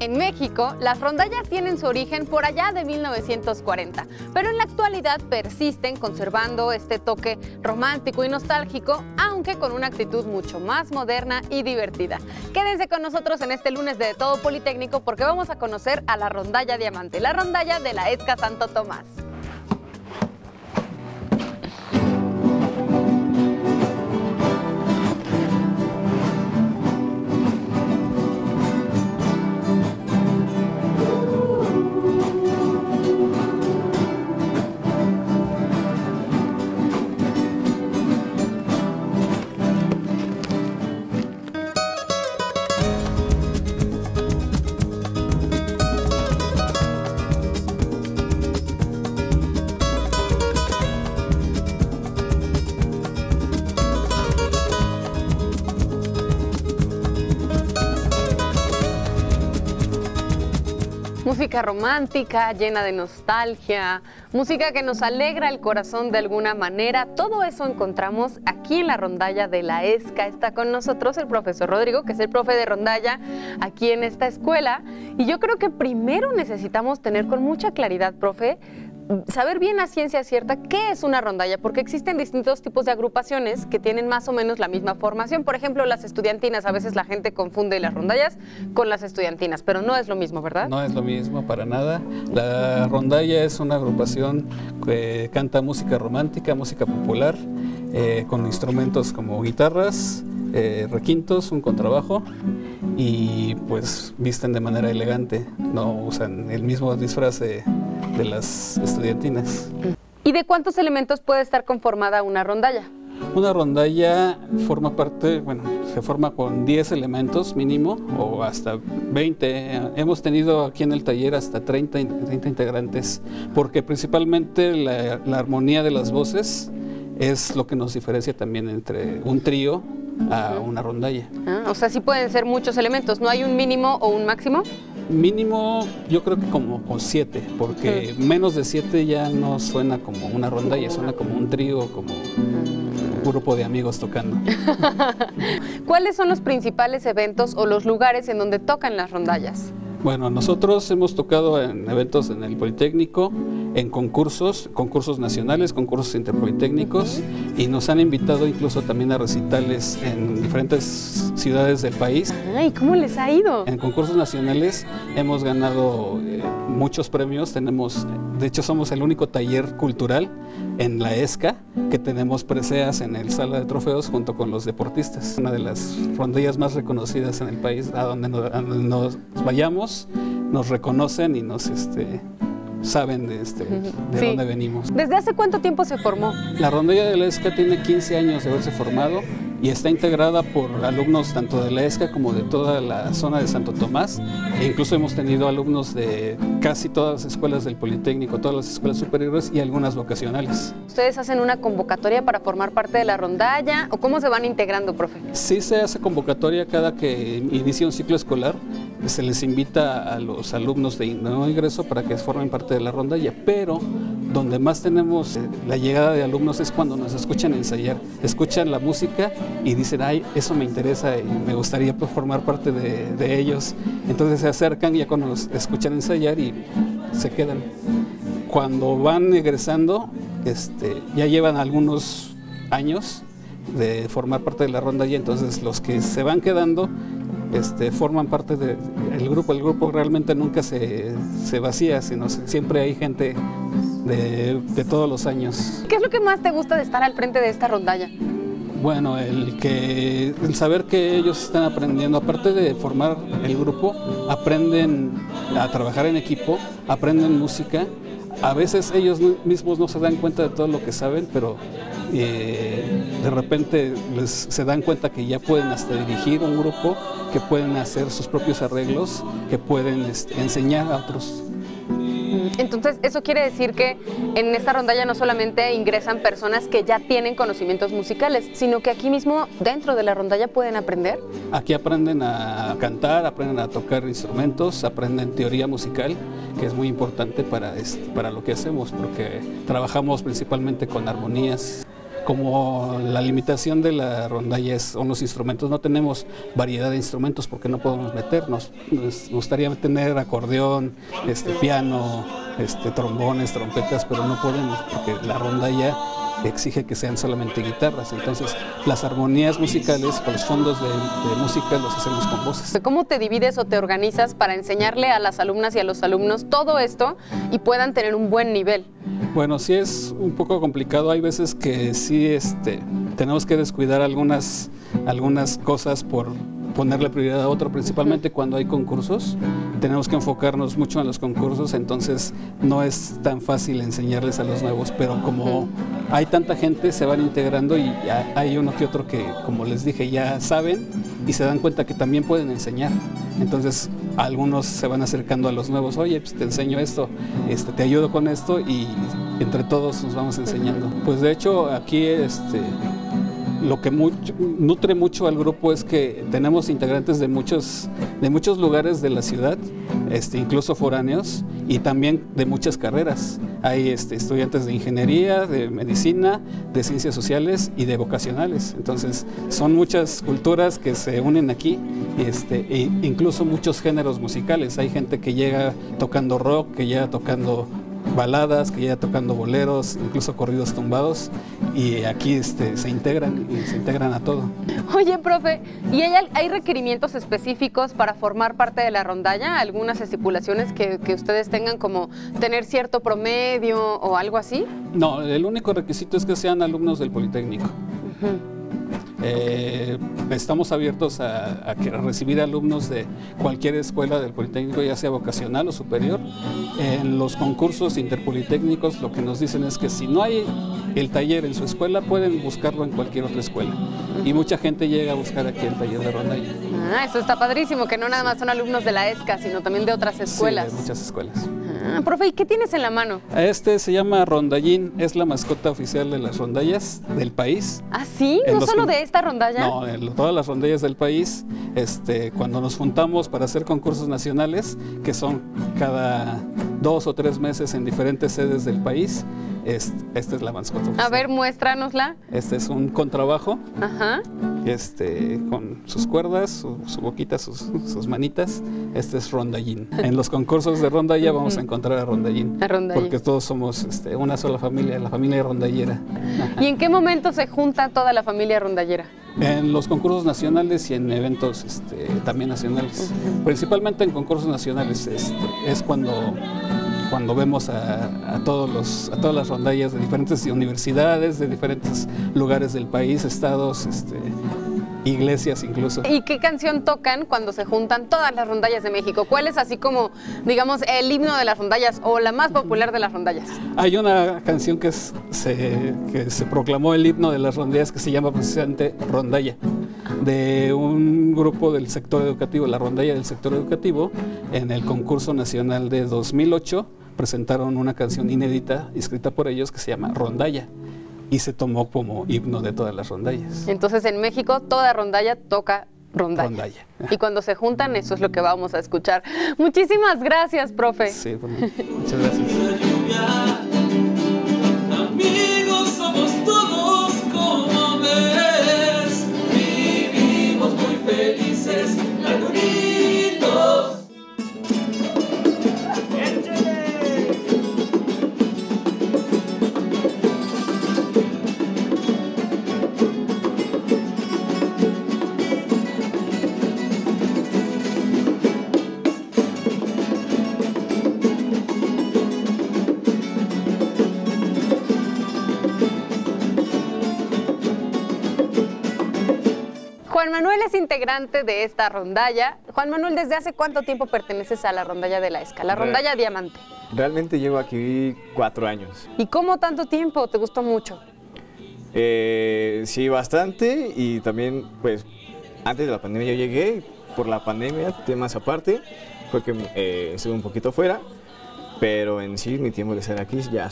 En México, las rondallas tienen su origen por allá de 1940, pero en la actualidad persisten conservando este toque romántico y nostálgico, aunque con una actitud mucho más moderna y divertida. Quédense con nosotros en este lunes de D Todo Politécnico porque vamos a conocer a la Rondalla Diamante, la rondalla de la ESCA Santo Tomás. Música romántica, llena de nostalgia, música que nos alegra el corazón de alguna manera. Todo eso encontramos aquí en la rondalla de la ESCA. Está con nosotros el profesor Rodrigo, que es el profe de rondalla aquí en esta escuela. Y yo creo que primero necesitamos tener con mucha claridad, profe, saber bien a ciencia cierta qué es una rondalla, porque existen distintos tipos de agrupaciones que tienen más o menos la misma formación. Por ejemplo, las estudiantinas, a veces la gente confunde las rondallas con las estudiantinas, pero no es lo mismo, ¿verdad? No es lo mismo para nada. La rondalla es una agrupación que canta música romántica, música popular, con instrumentos como guitarras, requintos, un contrabajo, y pues visten de manera elegante, no usan el mismo disfraz de las estudiantinas. ¿Y de cuántos elementos puede estar conformada una rondalla? Una rondalla forma parte, bueno, se forma con 10 elementos mínimo o hasta 20. Hemos tenido aquí en el taller hasta 30 integrantes, porque principalmente la armonía de las voces es lo que nos diferencia también entre un trío a una rondalla. O sea, sí pueden ser muchos elementos, ¿no hay un mínimo o un máximo? Mínimo, yo creo que como con 7, porque menos de 7 ya no suena como una rondalla, suena como un trío, como un grupo de amigos tocando. ¿Cuáles son los principales eventos o los lugares en donde tocan las rondallas? Bueno, nosotros hemos tocado en eventos en el Politécnico, en concursos nacionales, concursos interpolitécnicos, y nos han invitado incluso también a recitales en diferentes ciudades del país. Ay, ¿cómo les ha ido? En concursos nacionales hemos ganado muchos premios. De hecho, somos el único taller cultural en la ESCA que tenemos preseas en el sala de trofeos junto con los deportistas. Una de las rondallas más reconocidas en el país, a donde nos vayamos, nos reconocen y nos saben de dónde venimos. ¿Desde hace cuánto tiempo se formó? La rondalla de la ESCA tiene 15 años de haberse formado y está integrada por alumnos tanto de la ESCA como de toda la zona de Santo Tomás, e incluso hemos tenido alumnos de casi todas las escuelas del Politécnico, todas las escuelas superiores y algunas vocacionales. ¿Ustedes hacen una convocatoria para formar parte de la rondalla o cómo se van integrando, profe? Sí, se hace convocatoria cada que inicia un ciclo escolar. Se les invita a los alumnos de nuevo ingreso para que formen parte de la rondalla, pero donde más tenemos la llegada de alumnos es cuando nos escuchan ensayar, escuchan la música y dicen, ay, eso me interesa y me gustaría formar parte de ellos. Entonces se acercan y ya cuando los escuchan ensayar y se quedan. Cuando van egresando, ya llevan algunos años de formar parte de la rondalla, entonces los que se van quedando forman parte del grupo. El grupo realmente nunca se vacía, sino siempre hay gente de todos los años. ¿Qué es lo que más te gusta de estar al frente de esta rondalla? Bueno, el saber que ellos están aprendiendo, aparte de formar el grupo, aprenden a trabajar en equipo, aprenden música. A veces ellos mismos no se dan cuenta de todo lo que saben, pero de repente se dan cuenta que ya pueden hasta dirigir un grupo, que pueden hacer sus propios arreglos, que pueden enseñar a otros. Entonces, eso quiere decir que en esta rondalla no solamente ingresan personas que ya tienen conocimientos musicales, sino que aquí mismo, dentro de la rondalla, pueden aprender. Aquí aprenden a cantar, aprenden a tocar instrumentos, aprenden teoría musical, que es muy importante para lo que hacemos, porque trabajamos principalmente con armonías, como la limitación de la rondalla son los instrumentos, no tenemos variedad de instrumentos porque no podemos meternos. Nos gustaría tener acordeón, piano, trombones, trompetas, pero no podemos porque la rondalla exige que sean solamente guitarras. Entonces las armonías musicales, los fondos de música los hacemos con voces. ¿Cómo te divides o te organizas para enseñarle a las alumnas y a los alumnos todo esto y puedan tener un buen nivel? Bueno, sí es un poco complicado, hay veces que sí tenemos que descuidar algunas cosas por ponerle prioridad a otro, principalmente cuando hay concursos, tenemos que enfocarnos mucho en los concursos, entonces no es tan fácil enseñarles a los nuevos, pero como hay tanta gente se van integrando y hay uno que otro que, como les dije, ya saben y se dan cuenta que también pueden enseñar, entonces algunos se van acercando a los nuevos, oye, pues te enseño esto, te ayudo con esto y entre todos nos vamos enseñando. Pues de hecho aquí lo que nutre mucho al grupo es que tenemos integrantes de muchos lugares de la ciudad, incluso foráneos, y también de muchas carreras. Hay estudiantes de ingeniería, de medicina, de ciencias sociales y de vocacionales. Entonces son muchas culturas que se unen aquí, e incluso muchos géneros musicales. Hay gente que llega tocando rock, que llega tocando baladas, que ya tocando boleros, incluso corridos tumbados, y aquí se integran a todo. Oye, profe, ¿y hay requerimientos específicos para formar parte de la rondalla? ¿Algunas estipulaciones que ustedes tengan, como tener cierto promedio o algo así? No, el único requisito es que sean alumnos del Politécnico. Uh-huh. Estamos abiertos a recibir alumnos de cualquier escuela del Politécnico, ya sea vocacional o superior. En los concursos interpolitécnicos lo que nos dicen es que si no hay el taller en su escuela, pueden buscarlo en cualquier otra escuela. Y mucha gente llega a buscar aquí el taller de rondalla. Ah, eso está padrísimo, que no nada más son alumnos de la ESCA, sino también de otras escuelas. Sí, de muchas escuelas. Ah, profe, ¿y qué tienes en la mano? Este se llama rondallín, es la mascota oficial de las rondallas del país. ¿Ah, sí? ¿No solo de esta rondalla? No, en todas las rondallas del país. Cuando nos juntamos para hacer concursos nacionales, que son cada 2 o 3 meses en diferentes sedes del país, esta es la mascota oficial. A ver, muéstranosla. Este es un contrabajo. Ajá. Con sus cuerdas, su boquita, sus manitas. Este es rondallín. En los concursos de rondalla vamos a encontrar a rondallín. A rondallín. Porque todos somos una sola familia, la familia rondallera. Ajá. ¿Y en qué momento se junta toda la familia rondallera? En los concursos nacionales y en eventos también nacionales. Uh-huh. Principalmente en concursos nacionales es cuando vemos a todas las rondallas de diferentes universidades, de diferentes lugares del país, estados, iglesias incluso. ¿Y qué canción tocan cuando se juntan todas las rondallas de México? ¿Cuál es así como, digamos, el himno de las rondallas o la más popular de las rondallas? Hay una canción que se proclamó el himno de las rondallas que se llama precisamente Rondalla, de un grupo del sector educativo, la rondalla del sector educativo, en el concurso nacional de 2008 presentaron una canción inédita escrita por ellos que se llama Rondalla. Y se tomó como himno de todas las rondallas. Entonces en México toda rondalla toca rondalla. Y cuando se juntan eso es lo que vamos a escuchar. Muchísimas gracias, profe. Sí, bueno, muchas gracias. Amigos somos todos, como ves, vivimos muy felices, lagunitos. Juan Manuel es integrante de esta rondalla. Juan Manuel, ¿desde hace cuánto tiempo perteneces a la rondalla de la ESCA, la rondalla Diamante? Realmente llevo aquí 4 años. ¿Y cómo tanto tiempo? ¿Te gustó mucho? Sí, bastante, y también pues antes de la pandemia yo llegué, por la pandemia, temas aparte, porque estuve un poquito fuera, pero en sí mi tiempo de estar aquí ya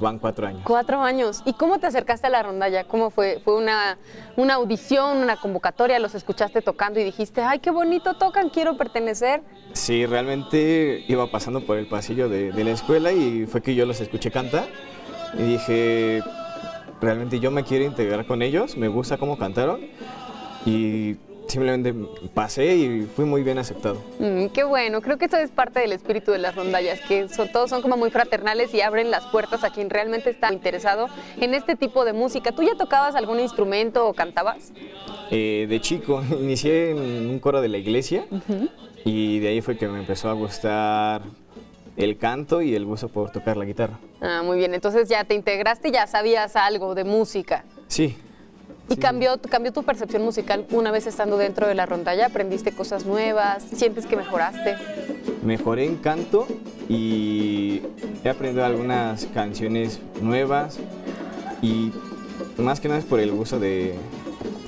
van 4 años. 4 años. ¿Y cómo te acercaste a la rondalla? ¿Cómo fue? ¿Fue una audición, una convocatoria? ¿Los escuchaste tocando y dijiste, ay, qué bonito tocan, quiero pertenecer? Sí, realmente iba pasando por el pasillo de la escuela y fue que yo los escuché cantar y dije, realmente yo me quiero integrar con ellos, me gusta cómo cantaron y simplemente pasé y fui muy bien aceptado. Qué bueno, creo que eso es parte del espíritu de las rondallas, que todos son como muy fraternales y abren las puertas a quien realmente está interesado en este tipo de música. ¿Tú ya tocabas algún instrumento o cantabas? De chico, inicié en un coro de la iglesia y de ahí fue que me empezó a gustar el canto y el gusto por tocar la guitarra. Ah, muy bien, entonces ya te integraste y ya sabías algo de música. Sí. ¿Y cambió tu percepción musical una vez estando dentro de la rondalla? ¿Aprendiste cosas nuevas? ¿Sientes que mejoraste? Mejoré en canto y he aprendido algunas canciones nuevas y más que nada es por el gusto de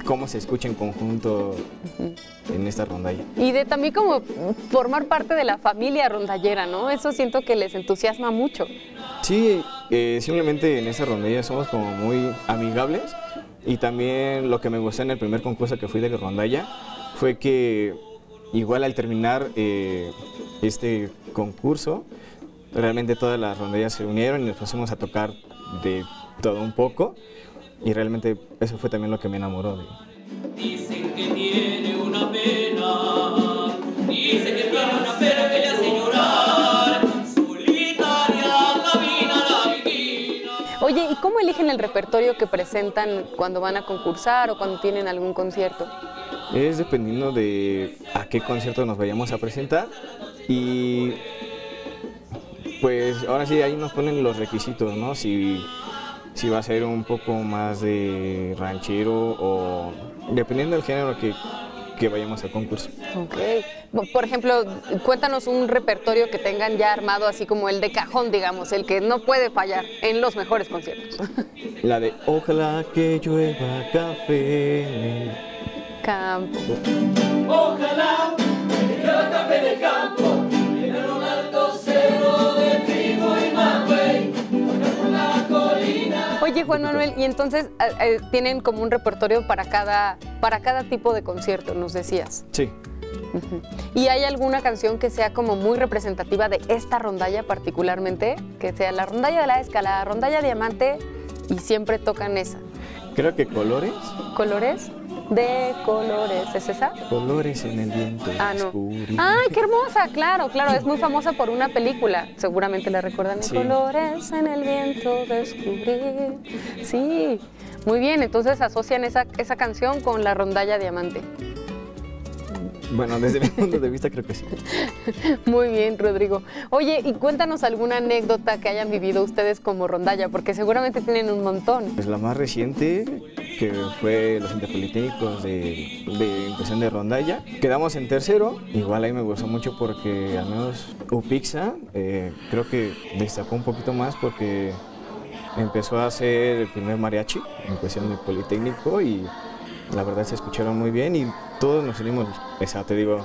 cómo se escucha en conjunto en esta rondalla. Y de también como formar parte de la familia rondallera, ¿no? Eso siento que les entusiasma mucho. Sí, simplemente en esta rondalla somos como muy amigables y también lo que me gustó en el primer concurso que fui de la rondalla fue que igual al terminar este concurso realmente todas las rondallas se unieron y nos pusimos a tocar de todo un poco. Y realmente eso fue también lo que me enamoró de él. Dicen que tiene una pena, dicen que tiene una pena que le hace llorar, solitaria camina la viquina. Oye, ¿y cómo eligen el repertorio que presentan cuando van a concursar o cuando tienen algún concierto? Es dependiendo de a qué concierto nos vayamos a presentar y pues ahora sí ahí nos ponen los requisitos, ¿no? Si va a ser un poco más de ranchero o dependiendo del género que vayamos al concurso. Ok. Por ejemplo, cuéntanos un repertorio que tengan ya armado, así como el de cajón, digamos, el que no puede fallar en los mejores conciertos. La de Ojalá que llueva café en el campo. Ojalá que llueva café en el campo. Oye, Juan Manuel, y entonces tienen como un repertorio para cada tipo de concierto, nos decías. Sí. ¿Y hay alguna canción que sea como muy representativa de esta rondalla particularmente? Que sea la rondalla de la ESCA, la rondalla Diamante, y siempre tocan esa. Creo que Colores. ¿Colores? De Colores, ¿es esa? Colores en el viento. Ah, no. Oscuro. ¡Ay, qué hermosa! Claro, claro, es muy famosa por una película. Seguramente la recuerdan. Sí. Colores en el viento, descubrir. Sí, muy bien, entonces asocian esa canción con la rondalla Diamante. Bueno, desde mi punto de vista creo que sí. Muy bien, Rodrigo. Oye, y cuéntanos alguna anécdota que hayan vivido ustedes como rondalla, porque seguramente tienen un montón. Pues la más reciente, que fue los interpolitécnicos de impresión de rondalla. Quedamos en tercero. Igual ahí me gustó mucho porque al menos UPIXA creo que destacó un poquito más porque empezó a hacer el primer mariachi en cuestión del Politécnico y la verdad se escucharon muy bien y todos nos unimos. Esa, te digo,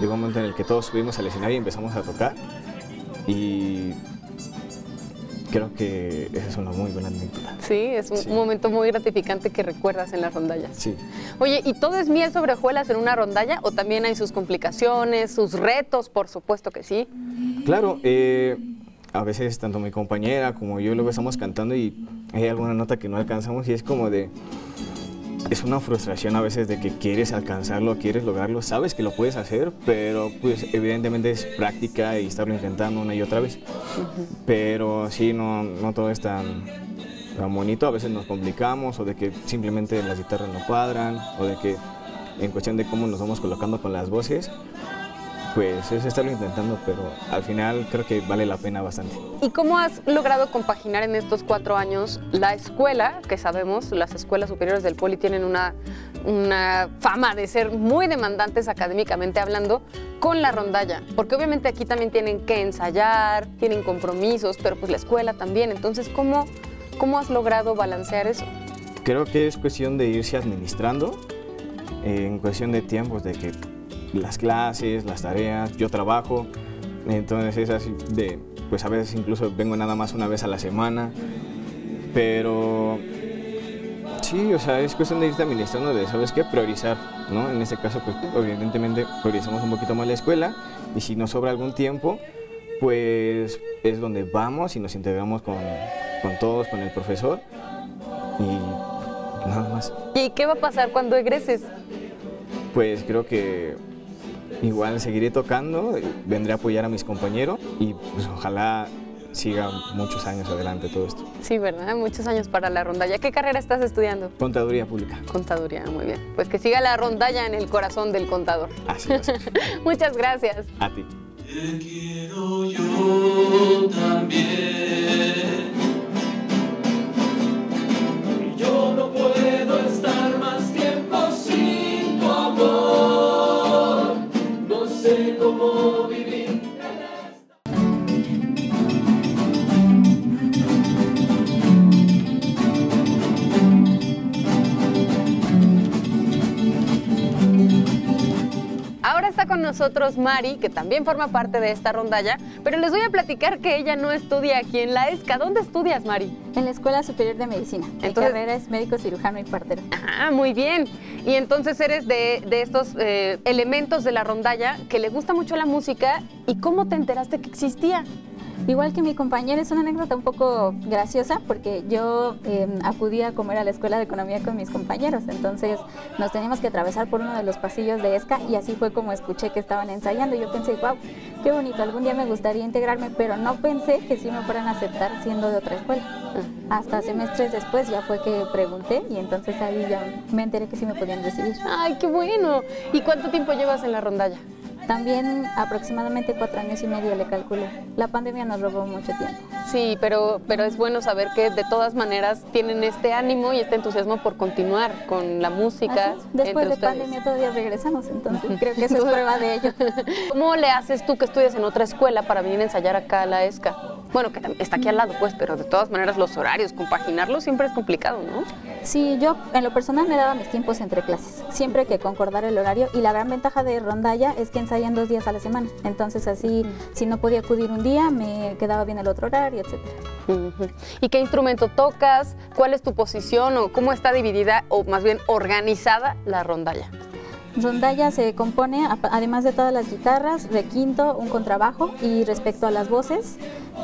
llegó un momento en el que todos subimos al escenario y empezamos a tocar y creo que esa es una muy buena anécdota. Sí, es un momento muy gratificante que recuerdas en las rondallas. Sí. Oye, ¿y todo es miel sobre hojuelas en una rondalla o también hay sus complicaciones, sus retos? Por supuesto que sí. Claro, a veces tanto mi compañera como yo luego estamos cantando y hay alguna nota que no alcanzamos y es como de... Es una frustración a veces de que quieres alcanzarlo, quieres lograrlo, sabes que lo puedes hacer, pero pues evidentemente es práctica y estarlo intentando una y otra vez. Pero sí, no todo es tan bonito, a veces nos complicamos o de que simplemente las guitarras no cuadran o de que en cuestión de cómo nos vamos colocando con las voces, pues es estarlo intentando, pero al final creo que vale la pena bastante. ¿Y cómo has logrado compaginar en estos 4 años la escuela, que sabemos, las escuelas superiores del Poli tienen una fama de ser muy demandantes académicamente hablando, con la rondalla? Porque obviamente aquí también tienen que ensayar, tienen compromisos, pero pues la escuela también. Entonces, ¿cómo has logrado balancear eso? Creo que es cuestión de irse administrando, en cuestión de tiempos, de que las clases, las tareas, yo trabajo, entonces es así de, pues a veces incluso vengo nada más una vez a la semana, pero sí, o sea, es cuestión de irte administrando de, ¿sabes qué? Priorizar, ¿no? En este caso, pues evidentemente priorizamos un poquito más la escuela y si nos sobra algún tiempo, pues es donde vamos y nos integramos con todos, con el profesor y nada más. ¿Y qué va a pasar cuando egreses? Pues creo que igual seguiré tocando, vendré a apoyar a mis compañeros y pues ojalá siga muchos años adelante todo esto. Sí, ¿verdad? Muchos años para la rondalla. ¿Qué carrera estás estudiando? Contaduría pública. Contaduría, muy bien. Pues que siga la rondalla en el corazón del contador. Así es. Muchas gracias. A ti. Te quiero yo también. Y yo no puedo estar más tiempo sin tu amor. No sé cómo vivir. Ahora está con nosotros Mari, que también forma parte de esta rondalla, pero les voy a platicar que ella no estudia aquí en la ESCA. ¿Dónde estudias, Mari? En la Escuela Superior de Medicina. Entonces, mi carrera es médico cirujano y partero. Ah, muy bien. Y entonces eres de estos elementos de la rondalla que le gusta mucho la música. ¿Y cómo te enteraste que existía? Igual que mi compañera, es una anécdota un poco graciosa porque yo acudía a comer a la escuela de economía con mis compañeros, entonces nos teníamos que atravesar por uno de los pasillos de ESCA y así fue como escuché que estaban ensayando. Yo pensé, wow, qué bonito, algún día me gustaría integrarme, pero no pensé que sí me fueran a aceptar siendo de otra escuela. Hasta semestres después ya fue que pregunté y entonces ahí ya me enteré que sí me podían recibir. ¡Ay, qué bueno! ¿Y cuánto tiempo llevas en la rondalla? También aproximadamente 4 años y medio le calculo. La pandemia nos robó mucho tiempo. Sí, pero es bueno saber que de todas maneras tienen este ánimo y este entusiasmo por continuar con la música. Después de pandemia todavía regresamos, entonces creo que eso es prueba de ello. ¿Cómo le haces tú que estudias en otra escuela para venir a ensayar acá a la ESCA? Bueno, que está aquí al lado, pues, pero de todas maneras los horarios, compaginarlos siempre es complicado, ¿no? Sí, yo en lo personal me daba mis tiempos entre clases, siempre que concordar el horario, y la gran ventaja de rondalla es que ensayan 2 días a la semana, entonces así, si no podía acudir un día, me quedaba bien el otro horario, etc. ¿Y qué instrumento tocas? ¿Cuál es tu posición o cómo está dividida o más bien organizada la rondalla? Rondalla se compone, además de todas las guitarras, requinto, un contrabajo, y respecto a las voces,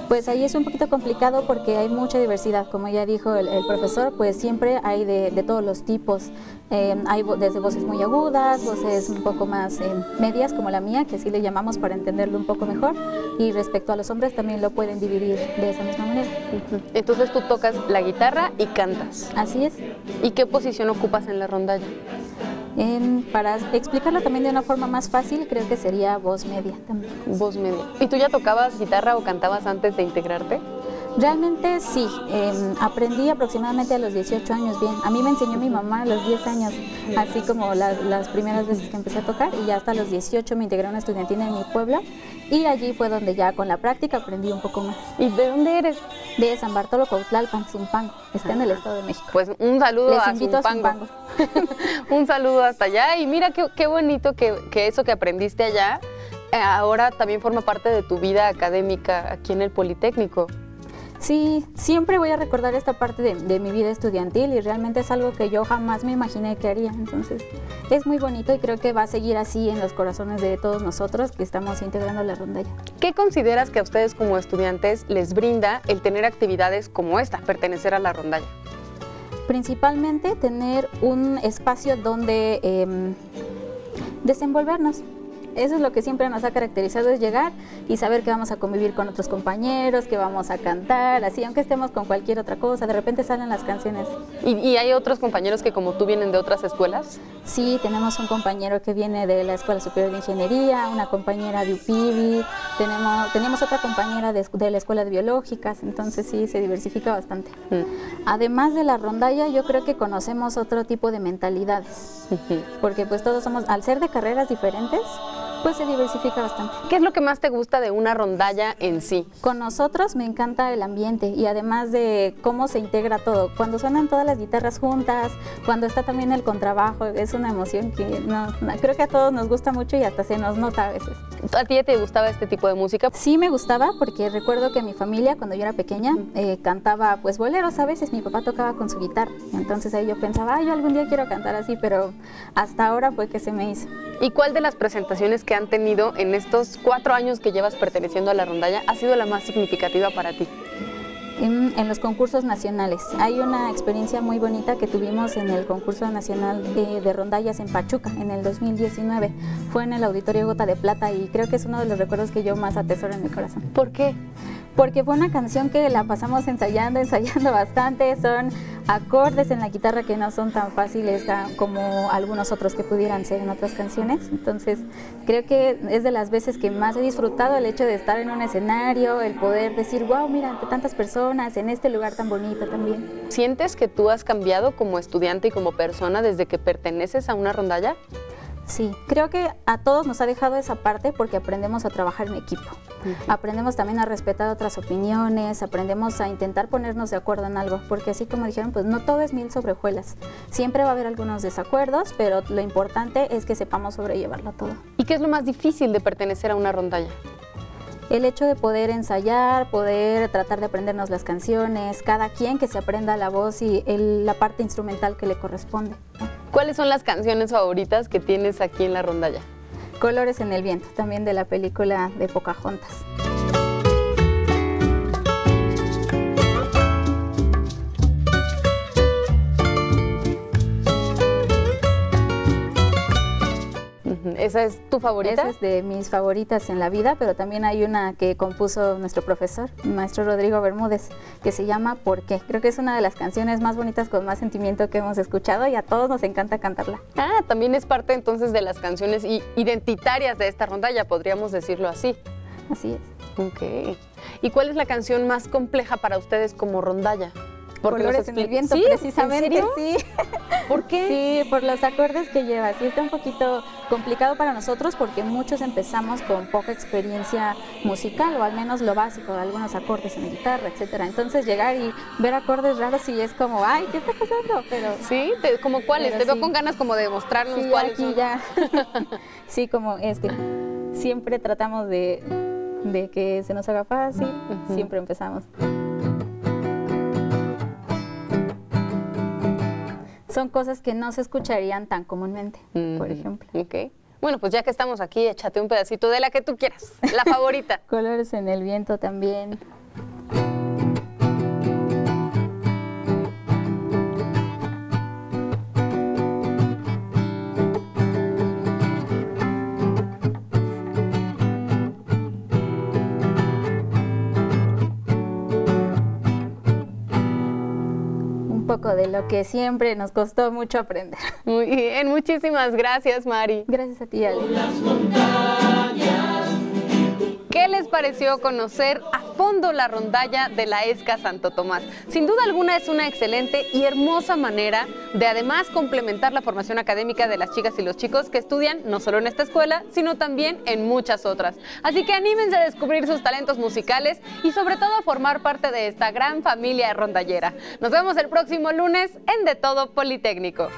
pues ahí es un poquito complicado porque hay mucha diversidad, como ya dijo el profesor, pues siempre hay de todos los tipos, hay desde voces muy agudas, voces un poco más medias como la mía, que así le llamamos para entenderlo un poco mejor, y respecto a los hombres también lo pueden dividir de esa misma manera. Entonces tú tocas la guitarra y cantas. Así es. ¿Y qué posición ocupas en la rondalla? Para explicarlo también de una forma más fácil, creo que sería voz media también. Voz media. ¿Y tú ya tocabas guitarra o cantabas antes de integrarte? Realmente sí, aprendí aproximadamente a los 18 años bien. A mí me enseñó mi mamá a los 10 años, así como las primeras veces que empecé a tocar, y ya hasta los 18 me integré a una estudiantina en mi pueblo y allí fue donde ya con la práctica aprendí un poco más. ¿Y de dónde eres? De San Bartolo Coatlalpan, Zumpango, está en el Estado de México. Pues un saludo a Zumpango. Un saludo hasta allá, y mira qué bonito que eso que aprendiste allá ahora también forma parte de tu vida académica aquí en el Politécnico. Sí, siempre voy a recordar esta parte de mi vida estudiantil y realmente es algo que yo jamás me imaginé que haría, entonces es muy bonito y creo que va a seguir así en los corazones de todos nosotros que estamos integrando la rondalla. ¿Qué consideras que a ustedes como estudiantes les brinda el tener actividades como esta, pertenecer a la rondalla? Principalmente tener un espacio donde desenvolvernos. Eso es lo que siempre nos ha caracterizado, es llegar y saber que vamos a convivir con otros compañeros, que vamos a cantar, así, aunque estemos con cualquier otra cosa, de repente salen las canciones. ¿Y hay otros compañeros que como tú vienen de otras escuelas? Sí, tenemos un compañero que viene de la Escuela Superior de Ingeniería, una compañera de UPIBI, teníamos otra compañera de la Escuela de Biológicas, entonces sí, se diversifica bastante. Además de la rondalla, yo creo que conocemos otro tipo de mentalidades, porque pues todos somos, al ser de carreras diferentes, pues se diversifica bastante. ¿Qué es lo que más te gusta de una rondalla en sí? Con nosotros me encanta el ambiente y además de cómo se integra todo. Cuando suenan todas las guitarras juntas, cuando está también el contrabajo, es una emoción que creo que a todos nos gusta mucho y hasta se nos nota a veces. ¿A ti ya te gustaba este tipo de música? Sí, me gustaba porque recuerdo que mi familia, cuando yo era pequeña, cantaba pues boleros a veces. Mi papá tocaba con su guitarra, entonces ahí yo pensaba, yo algún día quiero cantar así, pero hasta ahora fue que se me hizo. ¿Y cuál de las presentaciones que han tenido en estos 4 años que llevas perteneciendo a la rondalla ha sido la más significativa para ti? en los concursos nacionales. Hay una experiencia muy bonita que tuvimos en el concurso nacional de rondallas en Pachuca en el 2019. Fue en el Auditorio Gota de Plata y creo que es uno de los recuerdos que yo más atesoro en mi corazón. ¿Por qué? Porque fue una canción que la pasamos ensayando bastante. Son acordes en la guitarra que no son tan fáciles como algunos otros que pudieran ser en otras canciones. Entonces creo que es de las veces que más he disfrutado el hecho de estar en un escenario, el poder decir, wow, mira, ante tantas personas, en este lugar tan bonito también. ¿Sientes que tú has cambiado como estudiante y como persona desde que perteneces a una rondalla? Sí, creo que a todos nos ha dejado esa parte porque aprendemos a trabajar en equipo, aprendemos también a respetar otras opiniones, aprendemos a intentar ponernos de acuerdo en algo, porque así como dijeron, pues no todo es miel sobre hojuelas, siempre va a haber algunos desacuerdos, pero lo importante es que sepamos sobrellevarlo todo. ¿Y qué es lo más difícil de pertenecer a una rondalla? El hecho de poder ensayar, poder tratar de aprendernos las canciones, cada quien que se aprenda la voz y la parte instrumental que le corresponde. ¿Cuáles son las canciones favoritas que tienes aquí en la rondalla? Colores en el viento, también de la película de Pocahontas. ¿Esa es tu favorita? Esa es de mis favoritas en la vida, pero también hay una que compuso nuestro profesor, el maestro Rodrigo Bermúdez, que se llama ¿Por qué? Creo que es una de las canciones más bonitas con más sentimiento que hemos escuchado y a todos nos encanta cantarla. Ah, también es parte entonces de las canciones identitarias de esta rondalla, podríamos decirlo así. Así es. Ok. ¿Y cuál es la canción más compleja para ustedes como rondalla? Colores en el viento, ¿sí? Precisamente, sí. ¿Por qué? Sí, por los acordes que lleva. Sí, está un poquito complicado para nosotros porque muchos empezamos con poca experiencia musical o al menos lo básico, algunos acordes en guitarra, etcétera. Entonces llegar y ver acordes raros y es como, ay, ¿qué está pasando? Pero sí, como cuáles. Te veo sí, con ganas como de mostrarnos sí, cuáles. Aquí ya. Sí, como siempre tratamos de que se nos haga fácil. Siempre empezamos. Son cosas que no se escucharían tan comúnmente, por ejemplo. Ok. Bueno, pues ya que estamos aquí, échate un pedacito de la que tú quieras, la favorita. Colores en el viento también. De lo que siempre nos costó mucho aprender. Muy bien, muchísimas gracias, Mari. Gracias a ti, Ale. ¿Qué les pareció conocer a fondo la rondalla de la ESCA Santo Tomás? Sin duda alguna es una excelente y hermosa manera de además complementar la formación académica de las chicas y los chicos que estudian no solo en esta escuela, sino también en muchas otras. Así que anímense a descubrir sus talentos musicales y sobre todo a formar parte de esta gran familia rondallera. Nos vemos el próximo lunes en De Todo Politécnico.